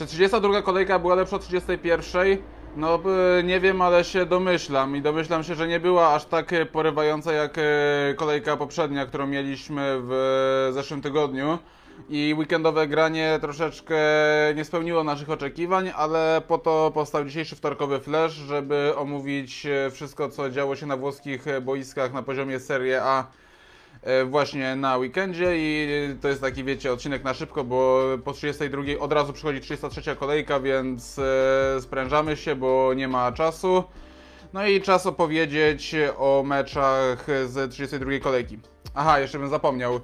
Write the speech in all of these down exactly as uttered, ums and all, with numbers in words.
Czy trzydziesta druga kolejka była lepsza od trzydziestej pierwszej? No nie wiem, ale się domyślam i domyślam się, że nie była aż tak porywająca jak kolejka poprzednia, którą mieliśmy w zeszłym tygodniu. I weekendowe granie troszeczkę nie spełniło naszych oczekiwań, ale po to powstał dzisiejszy wtorkowy flash, żeby omówić wszystko, co działo się na włoskich boiskach na poziomie Serie A właśnie na weekendzie. I to jest taki, wiecie, odcinek na szybko, bo po trzydziestej drugiej od razu przychodzi trzydziesta trzecia kolejka, więc sprężamy się, bo nie ma czasu. No i czas opowiedzieć o meczach z trzydziestej drugiej kolejki. Aha, jeszcze bym zapomniał.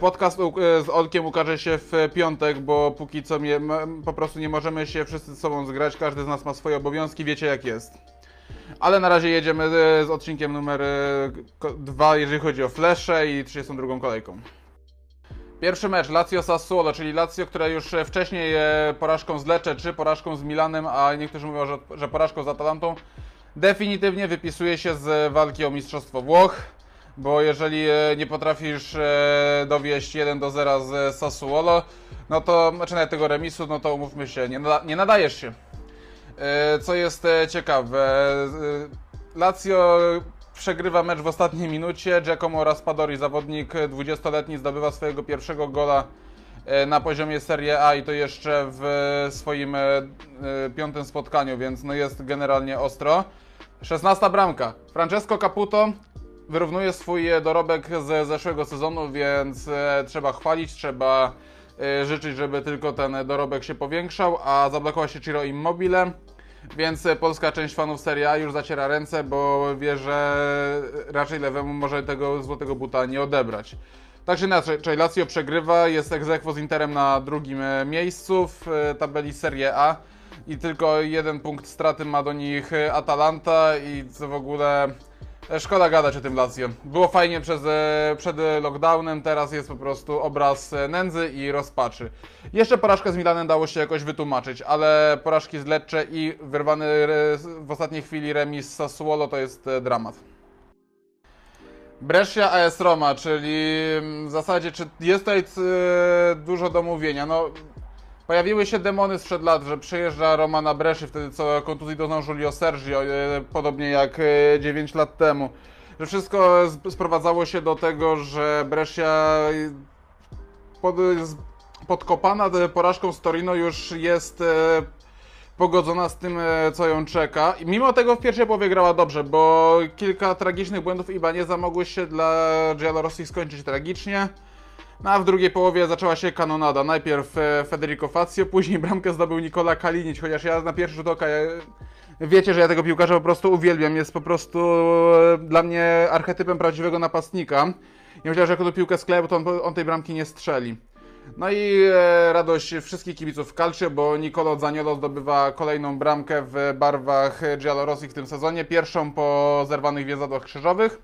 Podcast z Olkiem ukaże się w piątek, bo póki co nie, po prostu nie możemy się wszyscy z sobą zgrać. Każdy z nas ma swoje obowiązki, wiecie jak jest. Ale na razie jedziemy z odcinkiem numer dwa, jeżeli chodzi o flesze i trzydziestą drugą kolejką. Pierwszy mecz Lazio-Sassuolo, czyli Lazio, które już wcześniej porażką z Lecce czy porażką z Milanem, a niektórzy mówią, że, że porażką z Atalantą, definitywnie wypisuje się z walki o mistrzostwo Włoch. Bo jeżeli nie potrafisz dowieść jeden do zera z Sassuolo, no to, znaczy nawet tego remisu, no to umówmy się, nie, nada, nie nadajesz się. Co jest ciekawe, Lazio przegrywa mecz w ostatniej minucie, Giacomo Raspadori, zawodnik dwudziestoletni, zdobywa swojego pierwszego gola na poziomie Serie A i to jeszcze w swoim piątym spotkaniu, więc no jest generalnie ostro. szesnasta bramka, Francesco Caputo wyrównuje swój dorobek z zeszłego sezonu, więc trzeba chwalić, trzeba życzyć, żeby tylko ten dorobek się powiększał, a zablokowała się Ciro Immobile, więc polska część fanów Serie A już zaciera ręce, bo wie, że raczej lewemu może tego złotego buta nie odebrać. Także inaczej, Lazio przegrywa, jest ex aequo z Interem na drugim miejscu w tabeli Serie A i tylko jeden punkt straty ma do nich Atalanta i co w ogóle... Szkoda gadać o tym Lazio. Było fajnie przez, przed lockdownem, teraz jest po prostu obraz nędzy i rozpaczy. Jeszcze porażkę z Milanem dało się jakoś wytłumaczyć, ale porażki z Lecce i wyrwany w ostatniej chwili remis z Sassuolo to jest dramat. Brescia A S Roma, czyli w zasadzie czy jest tutaj dużo do mówienia. No, pojawiły się demony sprzed lat, że przyjeżdża Roma na Bresci, wtedy co kontuzji doznał Julio Sergio, podobnie jak dziewięć lat temu. Że wszystko sprowadzało się do tego, że Brescia pod, podkopana porażką z Torino już jest pogodzona z tym, co ją czeka. I mimo tego w pierwszej połowie grała dobrze, bo kilka tragicznych błędów Ibaneza mogły się dla Giallorossi skończyć tragicznie. No a w drugiej połowie zaczęła się kanonada. Najpierw Federico Fazio, później bramkę zdobył Nikola Kalinic, chociaż ja na pierwszy rzut oka, ja, wiecie, że ja tego piłkarza po prostu uwielbiam, jest po prostu dla mnie archetypem prawdziwego napastnika. Ja myślałem, że jak on piłkę skleja, to on, on tej bramki nie strzeli. No i e, radość wszystkich kibiców w Calcio, bo Nicolo Zaniollo zdobywa kolejną bramkę w barwach Giallorossi w tym sezonie, pierwszą po zerwanych więzadłach krzyżowych.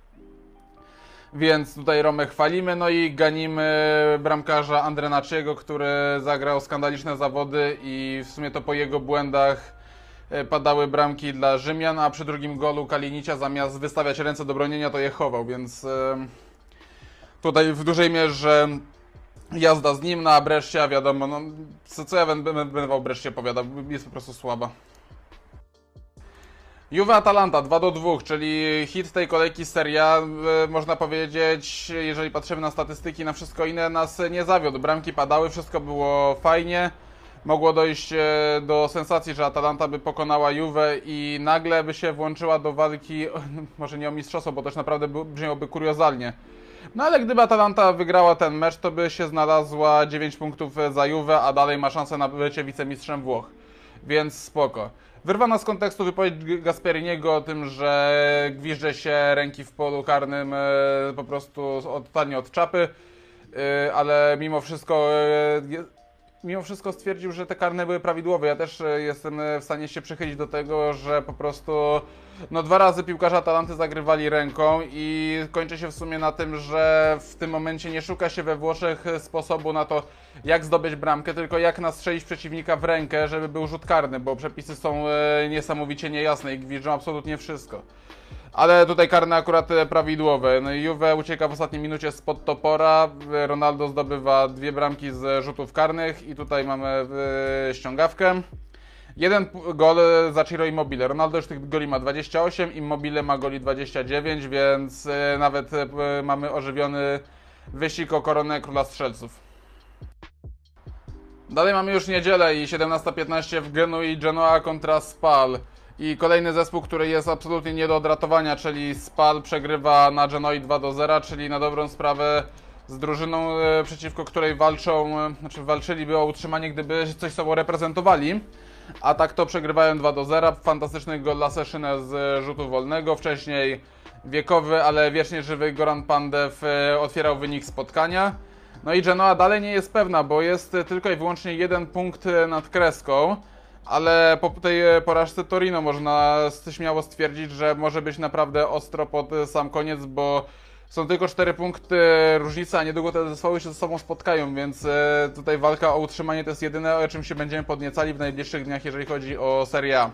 Więc tutaj Romę chwalimy, no i ganimy bramkarza Andrenacciego, który zagrał skandaliczne zawody i w sumie to po jego błędach padały bramki dla Rzymian, a przy drugim golu Kalinicia zamiast wystawiać ręce do bronienia to je chował, więc tutaj w dużej mierze jazda z nim, na Brescia wiadomo, no, co ja będę, będę o Brescie opowiadał, jest po prostu słaba. Juve Atalanta dwa do dwóch, czyli hit tej kolejki Serie A, można powiedzieć, jeżeli patrzymy na statystyki, na wszystko inne, nas nie zawiódł. Bramki padały, wszystko było fajnie. Mogło dojść do sensacji, że Atalanta by pokonała Juve i nagle by się włączyła do walki, może nie o mistrzostwo, bo też naprawdę brzmiałoby kuriozalnie. No ale gdyby Atalanta wygrała ten mecz, to by się znalazła dziewięć punktów za Juve, a dalej ma szansę na bycie wicemistrzem Włoch, więc spoko. Wyrwana z kontekstu wypowiedź Gasperiniego o tym, że gwiżdże się ręki w polu karnym po prostu totalnie od czapy, ale mimo wszystko, mimo wszystko stwierdził, że te karne były prawidłowe. Ja też jestem w stanie się przychylić do tego, że po prostu no dwa razy piłkarze Atalanty zagrywali ręką i kończy się w sumie na tym, że w tym momencie nie szuka się we Włoszech sposobu na to, jak zdobyć bramkę, tylko jak nastrzelić przeciwnika w rękę, żeby był rzut karny, bo przepisy są niesamowicie niejasne i gwiżdżą absolutnie wszystko. Ale tutaj karne akurat prawidłowe. No i Juve ucieka w ostatniej minucie spod topora. Ronaldo zdobywa dwie bramki z rzutów karnych i tutaj mamy ściągawkę. Jeden gol za Ciro Immobile. Ronaldo już tych goli ma dwadzieścia osiem, Immobile ma goli dwadzieścia dziewięć, więc nawet mamy ożywiony wyścig o koronę króla strzelców. Dalej mamy już niedzielę i siedemnasta piętnaście w Genui Genoa kontra Spal. I kolejny zespół, który jest absolutnie nie do odratowania, czyli Spal przegrywa na Genoi dwa do zera, czyli na dobrą sprawę z drużyną, przeciwko której walczą, znaczy walczyliby o utrzymanie, gdyby coś sobą reprezentowali. A tak to przegrywają dwa do zera. Fantastyczny gol Lasse Schöne z rzutu wolnego. Wcześniej wiekowy, ale wiecznie żywy Goran Pandew otwierał wynik spotkania. No i Genoa dalej nie jest pewna, bo jest tylko i wyłącznie jeden punkt nad kreską. Ale po tej porażce Torino można śmiało stwierdzić, że może być naprawdę ostro pod sam koniec, bo są tylko cztery punkty różnicy, a niedługo te zespoły się ze sobą spotkają, więc tutaj walka o utrzymanie to jest jedyne, o czym się będziemy podniecali w najbliższych dniach, jeżeli chodzi o Serie A.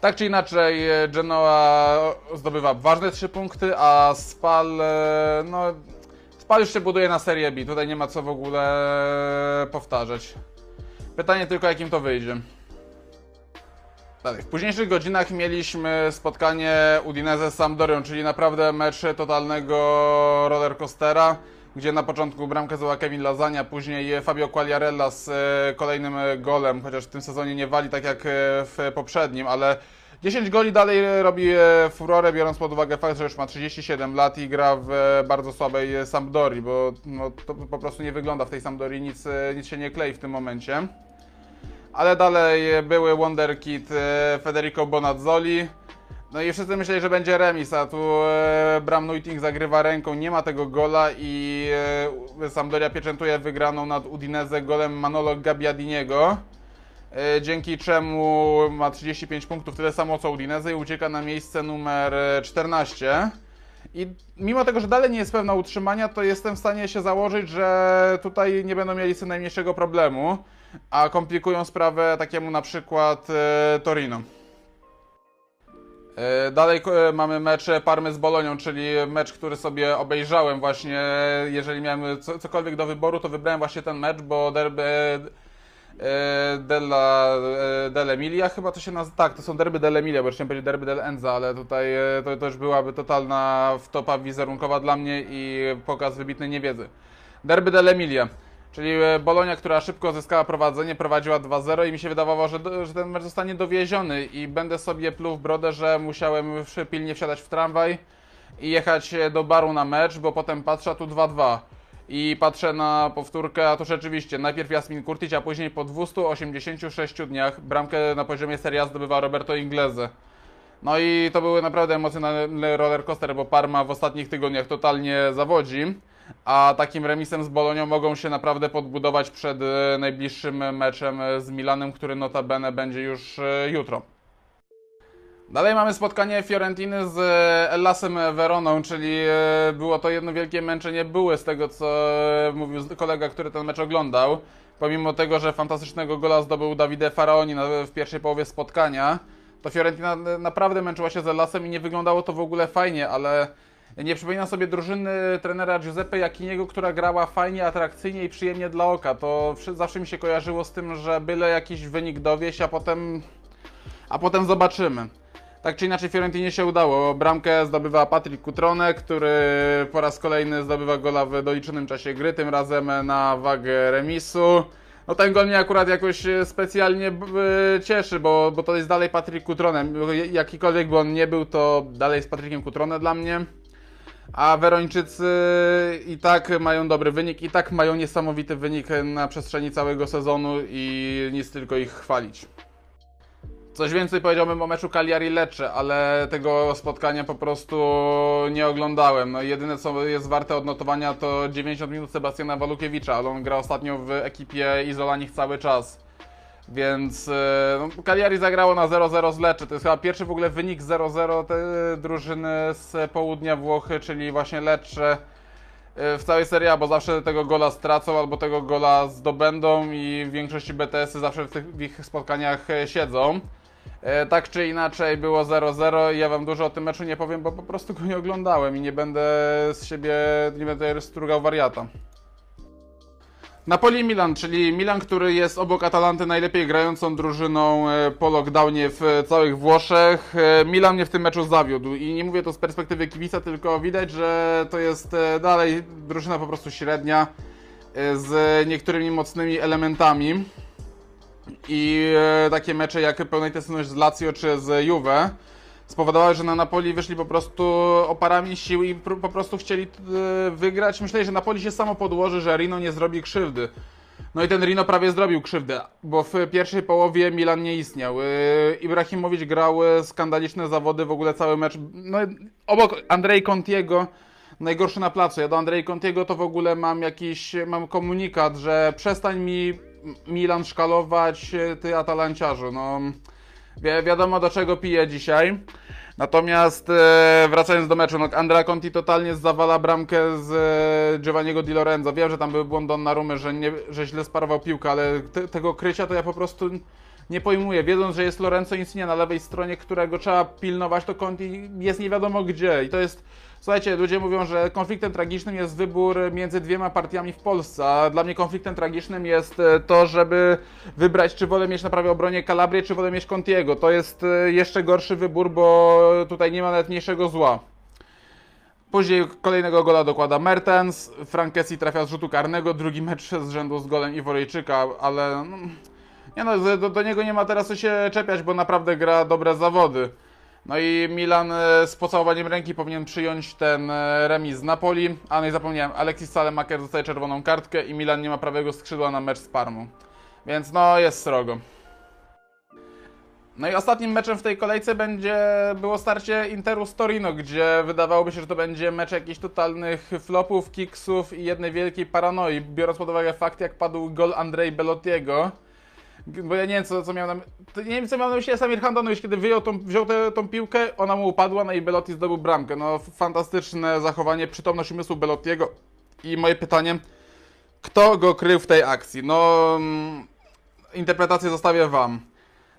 Tak czy inaczej, Genoa zdobywa ważne trzy punkty, a Spal, no, Spal już się buduje na Serie B, tutaj nie ma co w ogóle powtarzać. Pytanie tylko, jakim to wyjdzie. Dalej. W późniejszych godzinach mieliśmy spotkanie Udinese z Sampdorią, czyli naprawdę mecz totalnego rollercoastera, gdzie na początku bramkę zdobył Kevin Lasagna, później Fabio Quagliarella z kolejnym golem, chociaż w tym sezonie nie wali tak jak w poprzednim, ale dziesięć goli dalej robi furorę, biorąc pod uwagę fakt, że już ma trzydzieści siedem lat i gra w bardzo słabej Sampdorii, bo no, to po prostu nie wygląda w tej Sampdorii, nic, nic się nie klei w tym momencie. Ale dalej były wonderkid Federico Bonazzoli. No i wszyscy myśleli, że będzie remis, a tu Bram Noiting zagrywa ręką, nie ma tego gola i Sampdoria pieczętuje wygraną nad Udinese golem Manolo Gabbiadiniego, dzięki czemu ma trzydzieści pięć punktów, tyle samo co Udinese i ucieka na miejsce numer czternaście. I mimo tego, że dalej nie jest pewna utrzymania, to jestem w stanie się założyć, że tutaj nie będą mieli z tym najmniejszego problemu, a komplikują sprawę takiemu na przykład e, Torino. E, dalej e, mamy mecz Parmy z Bolonią, czyli mecz, który sobie obejrzałem właśnie, jeżeli miałem co, cokolwiek do wyboru, to wybrałem właśnie ten mecz, bo derby e, della, e, dell'Emilia chyba to się nazywa, tak, to są derby dell'Emilia, bo chciałem powiedzieć derby dell'Enza, ale tutaj e, to, to już byłaby totalna wtopa wizerunkowa dla mnie i pokaz wybitnej niewiedzy. Derby dell'Emilia. Czyli Bolonia, która szybko zyskała prowadzenie, prowadziła dwa zero i mi się wydawało, że, do, że ten mecz zostanie dowieziony i będę sobie pluł w brodę, że musiałem pilnie wsiadać w tramwaj i jechać do baru na mecz, bo potem patrzę, a tu dwa dwa. I patrzę na powtórkę, a tu rzeczywiście najpierw Jasmin Kurtić, a później po dwustu osiemdziesięciu sześciu dniach bramkę na poziomie Serie A zdobywa Roberto Inglese. No i to były naprawdę emocjonalny rollercoaster, bo Parma w ostatnich tygodniach totalnie zawodzi. A takim remisem z Bolonią mogą się naprawdę podbudować przed najbliższym meczem z Milanem, który notabene będzie już jutro. Dalej mamy spotkanie Fiorentiny z Hellasem Weroną, czyli było to jedno wielkie męczenie buły z tego, co mówił kolega, który ten mecz oglądał. Pomimo tego, że fantastycznego gola zdobył Davide Faraoni w pierwszej połowie spotkania, to Fiorentina naprawdę męczyła się z Hellasem i nie wyglądało to w ogóle fajnie, ale... nie przypominam sobie drużyny trenera Giuseppe Jaciniego, która grała fajnie, atrakcyjnie i przyjemnie dla oka. To zawsze mi się kojarzyło z tym, że byle jakiś wynik dowieść, a potem, a potem zobaczymy. Tak czy inaczej Fiorentinie się udało. Bramkę zdobywa Patrick Cutrone, który po raz kolejny zdobywa gola w doliczonym czasie gry, tym razem na wagę remisu. No ten gol mnie akurat jakoś specjalnie cieszy, bo, bo to jest dalej Patrick Cutrone. Jakikolwiek by on nie był, to dalej z Patrickiem Cutrone dla mnie. A Werończycy i tak mają dobry wynik, i tak mają niesamowity wynik na przestrzeni całego sezonu i nic tylko ich chwalić. Coś więcej powiedziałbym o meczu Cagliari-Lecce, ale tego spotkania po prostu nie oglądałem. No, jedyne co jest warte odnotowania to dziewięćdziesiąt minut Sebastiana Walukiewicza, ale on gra ostatnio w ekipie Izolanich cały czas. Więc no, Cagliari zagrało na zero zero z Lecce, to jest chyba pierwszy w ogóle wynik zero zero tej drużyny z południa Włochy, czyli właśnie Lecce w całej Serie A, bo zawsze tego gola stracą albo tego gola zdobędą i w większości B T S-y zawsze w tych w ich spotkaniach siedzą. Tak czy inaczej było zero zero i ja wam dużo o tym meczu nie powiem, bo po prostu go nie oglądałem i nie będę z siebie, nie będę strugał wariata. Napoli Milan, czyli Milan, który jest obok Atalanty najlepiej grającą drużyną po lockdownie w całych Włoszech. Milan mnie w tym meczu zawiódł i nie mówię to z perspektywy kibica, tylko widać, że to jest dalej drużyna po prostu średnia z niektórymi mocnymi elementami. I takie mecze jak pełna intensywność z Lazio czy z Juve spowodowały, że na Napoli wyszli po prostu oparami sił i po prostu chcieli wygrać. Myśleli, że Napoli się samo podłoży, że Rino nie zrobi krzywdy. No i ten Rino prawie zrobił krzywdę, bo w pierwszej połowie Milan nie istniał. Ibrahimowicz grał skandaliczne zawody, w ogóle cały mecz. No, obok Andrei Contiego, najgorszy na placu. Ja do Andrei Contiego to w ogóle mam jakiś mam komunikat, że przestań mi Milan szkalować, ty Atalanciarzu. No, wi wiadomo do czego pije dzisiaj. Natomiast e, wracając do meczu, no, Andrea Conti totalnie zawala bramkę z e, Giovanniego Di Lorenzo. Wiem, że tam był błąd Donnarumy, że, nie, że źle sparował piłkę, ale te, tego krycia to ja po prostu nie pojmuję. Wiedząc, że jest Lorenzo Insigne na lewej stronie, którego trzeba pilnować, to Conti jest nie wiadomo gdzie. I to jest... Słuchajcie, ludzie mówią, że konfliktem tragicznym jest wybór między dwiema partiami w Polsce, a dla mnie konfliktem tragicznym jest to, żeby wybrać, czy wolę mieć na prawej obronie Kalabrię, czy wolę mieć Contiego. To jest jeszcze gorszy wybór, bo tutaj nie ma nawet mniejszego zła. Później kolejnego gola dokłada Mertens, Frank Kessié trafia z rzutu karnego, drugi mecz z rzędu z golem Iworyjczyka, ale... No, nie no, do, do niego nie ma teraz co się czepiać, bo naprawdę gra dobre zawody. No i Milan z pocałowaniem ręki powinien przyjąć ten remis z Napoli. A no i zapomniałem, Alexis Saelemaekers dostaje czerwoną kartkę i Milan nie ma prawego skrzydła na mecz z Parmą. Więc no, jest srogo. No i ostatnim meczem w tej kolejce będzie było starcie Interu z Torino, gdzie wydawałoby się, że to będzie mecz jakichś totalnych flopów, kiksów i jednej wielkiej paranoi, biorąc pod uwagę fakt, jak padł gol Andrei Belottiego. Bo ja nie wiem, co, co miał na myśli. Nie wiem, co miał na myśli Samir Handanović, kiedy wyjął tą, wziął tę, tą piłkę, ona mu upadła, no i Belotti zdobył bramkę. No, fantastyczne zachowanie, przytomność umysłu Belottiego. I moje pytanie, kto go krył w tej akcji? No, interpretację zostawię wam.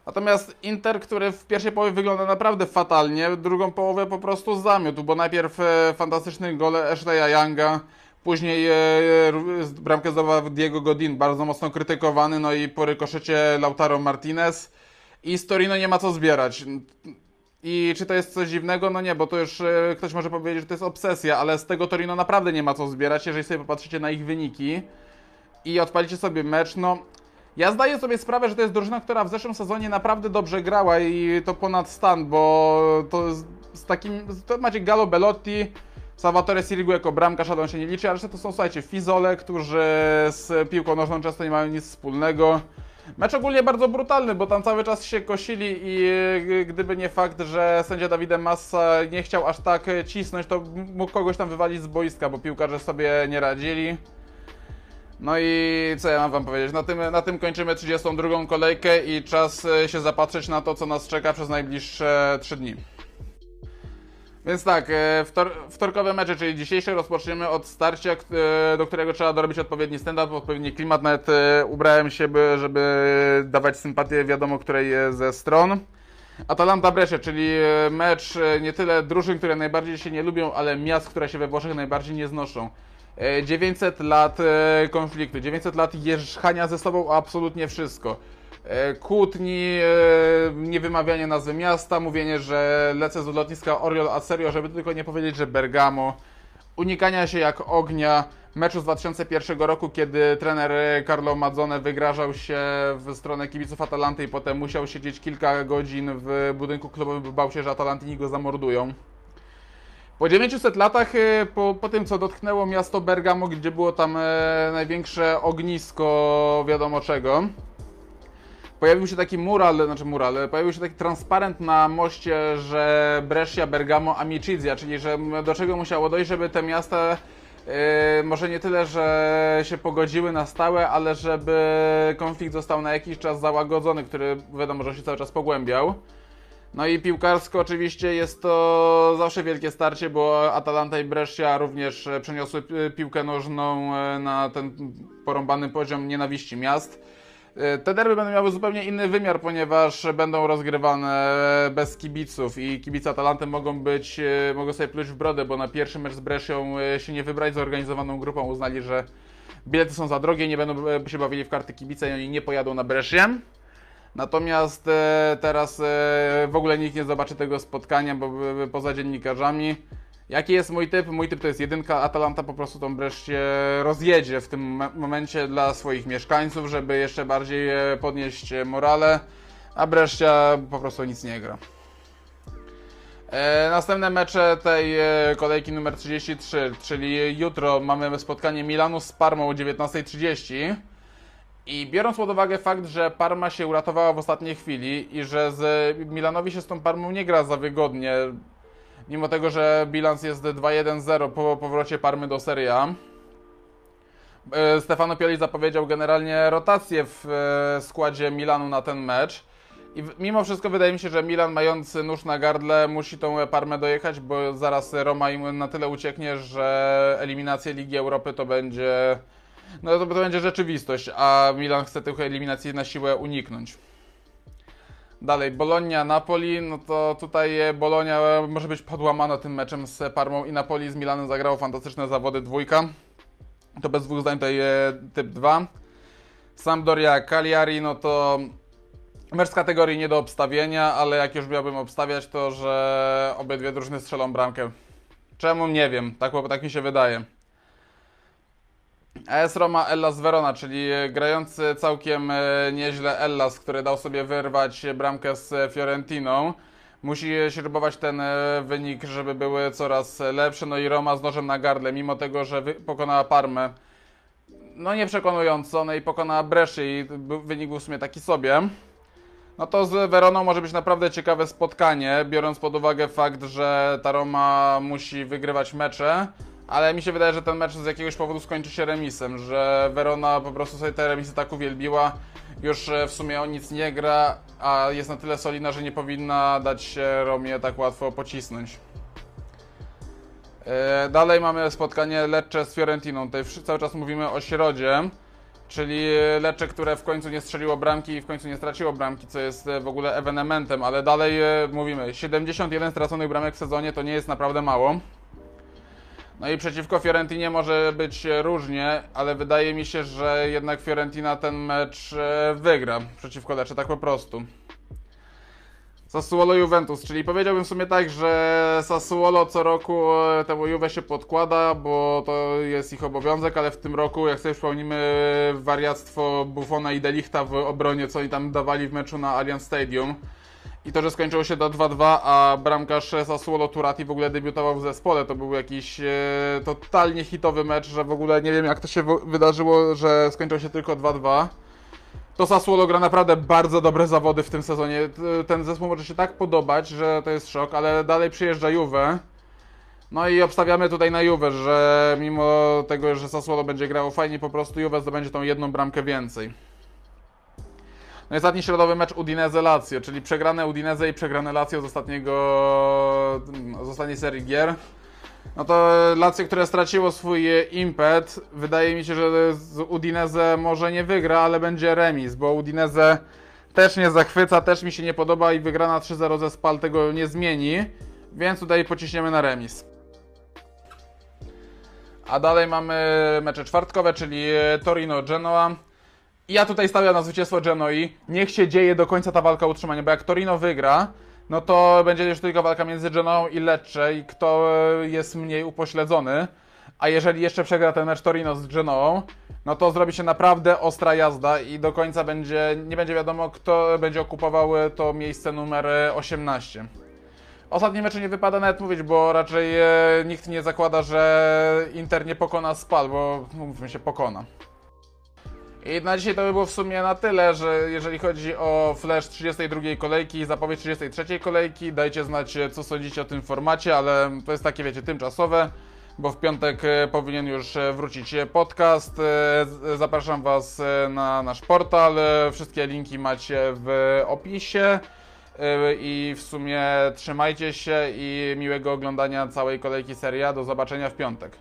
Natomiast Inter, który w pierwszej połowie wygląda naprawdę fatalnie, drugą połowę po prostu zamiótł, bo najpierw fantastyczny gol Ashleya Younga, później bramkę zdobył Diego Godin, bardzo mocno krytykowany, no i po rykoszecie Lautaro Martinez. I z Torino nie ma co zbierać. I czy to jest coś dziwnego? No nie, bo to już ktoś może powiedzieć, że to jest obsesja, ale z tego Torino naprawdę nie ma co zbierać, jeżeli sobie popatrzycie na ich wyniki i odpalicie sobie mecz, no... Ja zdaję sobie sprawę, że to jest drużyna, która w zeszłym sezonie naprawdę dobrze grała i to ponad stan, bo to z, z takim... To macie Gallo, Belotti, Salvatore Sirigu jako bramkarz, on się nie liczy, a reszta to są, słuchajcie, Fizole, którzy z piłką nożną często nie mają nic wspólnego. Mecz ogólnie bardzo brutalny, bo tam cały czas się kosili i gdyby nie fakt, że sędzia Davide Massa nie chciał aż tak cisnąć, to mógł kogoś tam wywalić z boiska, bo piłkarze sobie nie radzili. No i co ja mam wam powiedzieć, na tym, na tym kończymy trzydziestą drugą kolejkę i czas się zapatrzeć na to, co nas czeka przez najbliższe trzy dni. Więc tak, wtor wtorkowe mecze, czyli dzisiejsze, rozpoczniemy od starcia, do którego trzeba dorobić odpowiedni stand-up, odpowiedni klimat. Nawet ubrałem się, by, żeby dawać sympatię wiadomo której ze stron. Atalanta Brescia, czyli mecz nie tyle drużyn, które najbardziej się nie lubią, ale miast, które się we Włoszech najbardziej nie znoszą. dziewięćset lat konfliktu, dziewięćset lat jeżdżania ze sobą o absolutnie wszystko. Kłótni, niewymawianie nazwy miasta, mówienie, że lecę z lotniska Oriol a serio, żeby tylko nie powiedzieć, że Bergamo, unikania się jak ognia, meczu z dwa tysiące pierwszego roku, kiedy trener Carlo Mazzone wygrażał się w stronę kibiców Atalanty i potem musiał siedzieć kilka godzin w budynku klubowym, bo bał się, że Atalantini go zamordują. Po dziewięciuset latach, po, po tym co dotknęło miasto Bergamo, gdzie było tam największe ognisko wiadomo czego, pojawił się taki mural, znaczy mural, pojawił się taki transparent na moście, że Brescia, Bergamo, Amicizia, czyli że do czego musiało dojść, żeby te miasta yy, może nie tyle, że się pogodziły na stałe, ale żeby konflikt został na jakiś czas załagodzony, który wiadomo, że się cały czas pogłębiał. No i piłkarsko oczywiście jest to zawsze wielkie starcie, bo Atalanta i Brescia również przeniosły piłkę nożną na ten porąbany poziom nienawiści miast. Te derby będą miały zupełnie inny wymiar, ponieważ będą rozgrywane bez kibiców i kibice Atalanty mogą być, mogą sobie pluć w brodę, bo na pierwszy mecz z Brescią się nie wybrać, zorganizowaną grupą uznali, że bilety są za drogie, nie będą się bawili w karty kibice i oni nie pojadą na Brescię. Natomiast teraz w ogóle nikt nie zobaczy tego spotkania, bo poza dziennikarzami. Jaki jest mój typ? Mój typ to jest jedynka. Atalanta po prostu tą Brescię rozjedzie w tym momencie dla swoich mieszkańców, żeby jeszcze bardziej podnieść morale, a Brescia po prostu nic nie gra. Następne mecze tej kolejki numer trzydzieści trzy, czyli jutro mamy spotkanie Milanu z Parmą o dziewiętnastej trzydzieści. I biorąc pod uwagę fakt, że Parma się uratowała w ostatniej chwili i że z Milanowi się z tą Parmą nie gra za wygodnie, mimo tego, że bilans jest dwa jeden zero po powrocie Parmy do Serie A. Stefano Pioli zapowiedział generalnie rotację w składzie Milanu na ten mecz. I mimo wszystko wydaje mi się, że Milan, mający nóż na gardle, musi tą Parmę dojechać, bo zaraz Roma im na tyle ucieknie, że eliminację Ligi Europy to będzie... No to, to będzie rzeczywistość, a Milan chce tych eliminacji na siłę uniknąć. Dalej, Bologna-Napoli, no to tutaj Bologna może być podłamana tym meczem z Parmą i Napoli z Milanem zagrało fantastyczne zawody dwójka. To bez dwóch zdań tutaj typ dwa. Sampdoria-Cagliari, no to mecz z kategorii nie do obstawienia, ale jak już miałbym obstawiać, to że obydwie drużyny strzelą bramkę. Czemu? Nie wiem, tak, tak mi się wydaje. A S Roma, Hellas Verona, czyli grający całkiem nieźle Hellas, który dał sobie wyrwać bramkę z Fiorentiną. Musi śrubować ten wynik, żeby były coraz lepsze. No i Roma z nożem na gardle, mimo tego, że pokonała Parmę, no nie przekonująco, no i pokonała Brescia i wynik był w sumie taki sobie. No to z Weroną może być naprawdę ciekawe spotkanie, biorąc pod uwagę fakt, że ta Roma musi wygrywać mecze. Ale mi się wydaje, że ten mecz z jakiegoś powodu skończy się remisem, że Verona po prostu sobie te remisy tak uwielbiła, już w sumie o nic nie gra, a jest na tyle solidna, że nie powinna dać się Romie tak łatwo pocisnąć. Dalej mamy spotkanie Lecce z Fiorentiną. Tutaj cały czas mówimy o środzie, czyli Lecce, które w końcu nie strzeliło bramki i w końcu nie straciło bramki, co jest w ogóle ewenementem, ale dalej mówimy, siedemdziesiąt jeden straconych bramek w sezonie to nie jest naprawdę mało. No i przeciwko Fiorentinie może być różnie, ale wydaje mi się, że jednak Fiorentina ten mecz wygra przeciwko Lecce, tak po prostu. Sassuolo Juventus, czyli powiedziałbym w sumie tak, że Sassuolo co roku temu Juve się podkłada, bo to jest ich obowiązek, ale w tym roku, jak sobie przypomnimy, wariactwo Buffona i De Lichta w obronie, co oni tam dawali w meczu na Allianz Stadium. I to, że skończyło się do dwa dwa, a bramkarz Sassuolo Turati w ogóle debiutował w zespole, to był jakiś e, totalnie hitowy mecz, że w ogóle nie wiem, jak to się wydarzyło, że skończyło się tylko dwa dwa. To Sassuolo gra naprawdę bardzo dobre zawody w tym sezonie. Ten zespół może się tak podobać, że to jest szok, ale dalej przyjeżdża Juve. No i obstawiamy tutaj na Juve, że mimo tego, że Sassuolo będzie grało fajnie, po prostu Juve zdobędzie tą jedną bramkę więcej. No i ostatni środowy mecz Udinese-Lazio, czyli przegrane Udinese i przegrane Lazio z, ostatniego, z ostatniej serii gier. No to Lazio, które straciło swój impet, wydaje mi się, że z Udinese może nie wygra, ale będzie remis, bo Udinese też nie zachwyca, też mi się nie podoba i wygrana trzy zero ze Spal tego nie zmieni, więc tutaj pociśniemy na remis. A dalej mamy mecze czwartkowe, czyli Torino-Genoa. Ja tutaj stawiam na zwycięstwo Genoi, niech się dzieje do końca ta walka utrzymania, bo jak Torino wygra, no to będzie już tylko walka między Genoą i Lecce i kto jest mniej upośledzony, a jeżeli jeszcze przegra ten mecz Torino z Genoą, no to zrobi się naprawdę ostra jazda i do końca będzie, nie będzie wiadomo, kto będzie okupował to miejsce numer osiemnaście. Ostatnie mecze nie wypada nawet mówić, bo raczej nikt nie zakłada, że Inter nie pokona Spal, bo mówmy się, pokona. I na dzisiaj to by było w sumie na tyle, że jeżeli chodzi o flash trzydziestej drugiej kolejki i zapowiedź trzydziestej trzeciej kolejki, dajcie znać, co sądzicie o tym formacie, ale to jest takie, wiecie, tymczasowe, bo w piątek powinien już wrócić podcast. Zapraszam Was na nasz portal, wszystkie linki macie w opisie i w sumie trzymajcie się i miłego oglądania całej kolejki Serie A. Do zobaczenia w piątek.